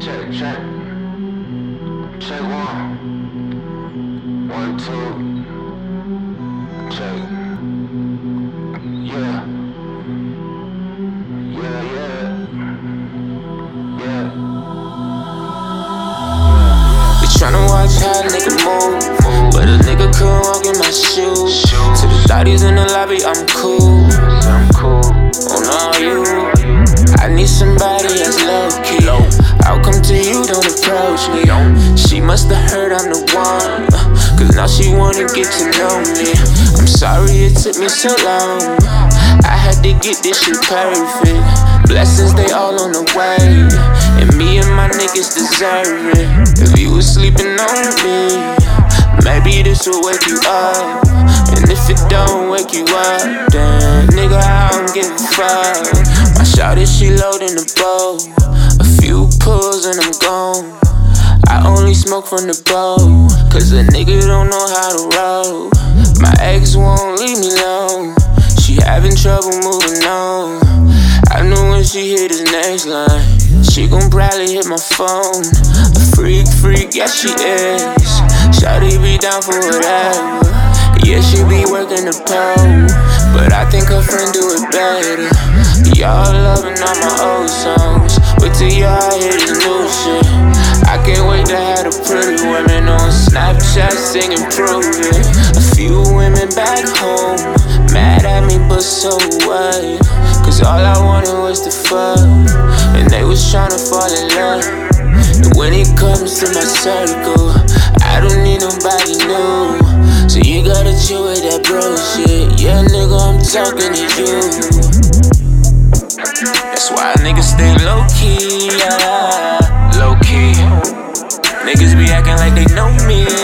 Check. Check one. 1, 2. Check. Yeah. They tryna watch how a nigga move, but a nigga couldn't walk in my shoes. To the thotties in the lobby, I'm cool. On all you. I need somebody that's low-key. I'll come to you, don't approach me. She musta heard I'm the one, cause now she wanna get to know me. I'm sorry it took me so long, I had to get this shit perfect. Blessings, they all on the way, and me and my niggas deserve it. If you was sleeping on me, maybe this will wake you up. And if it don't wake you up, then nigga, I don't give a fuck. My shawty, she loading the bowl, few pulls and I'm gone. I only smoke from the bowl, cause a nigga don't know how to roll. My ex won't leave me alone, she having trouble moving on. I knew when she hit this next line, she gon' probably hit my phone. A freak, yeah she is. Shawty be down for whatever. Yeah, she be working the pole, but I think her friend do it better. Y'all loving all my old songs, wait till y'all hear this new shit. I can't wait to have the pretty women on Snapchat singing prove it. A few women back home mad at me, but so what? Cause all I wanted was to fuck, and they was tryna fall in love. And when it comes to my circle, I don't need nobody new. So you gotta chill with that bro shit. Yeah, nigga, I'm talking to you. That's why niggas stay low-key, yeah. Low-key. Niggas be acting like they know me.